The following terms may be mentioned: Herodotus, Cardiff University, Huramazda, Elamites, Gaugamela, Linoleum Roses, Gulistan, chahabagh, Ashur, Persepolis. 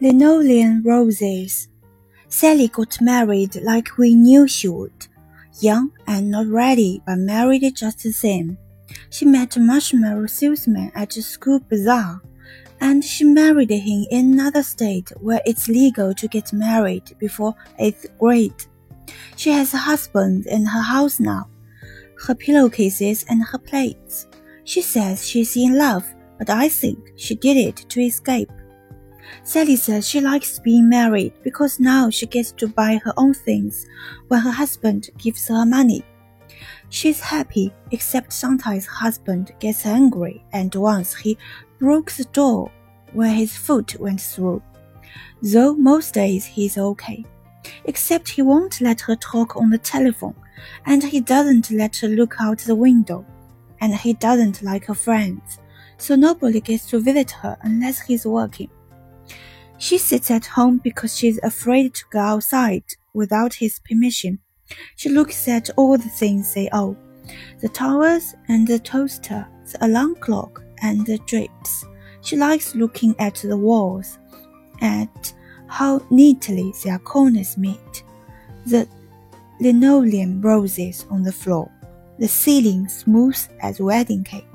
Linoleum Roses. Sally got married like we knew she would. Young and not ready, but married just the same. She met a marshmallow salesman at a school bazaar, and she married him in another state where it's legal to get married before 8th grade. She has a husband in her house now, her pillowcases and her plates. She says she's in love, but I think she did it to escape.Sally says she likes being married because now she gets to buy her own things when her husband gives her money. She's happy, except sometimes her husband gets angry, and once he broke the door where his foot went through. Though most days he's okay, except he won't let her talk on the telephone, and he doesn't let her look out the window, and he doesn't like her friends, so nobody gets to visit her unless he's working.She sits at home because she's afraid to go outside without his permission. She looks at all the things they owe, the towers and the toaster, the alarm clock and the drapes. She likes looking at the walls, at how neatly their corners meet, the linoleum roses on the floor, the ceiling smooth as wedding cake.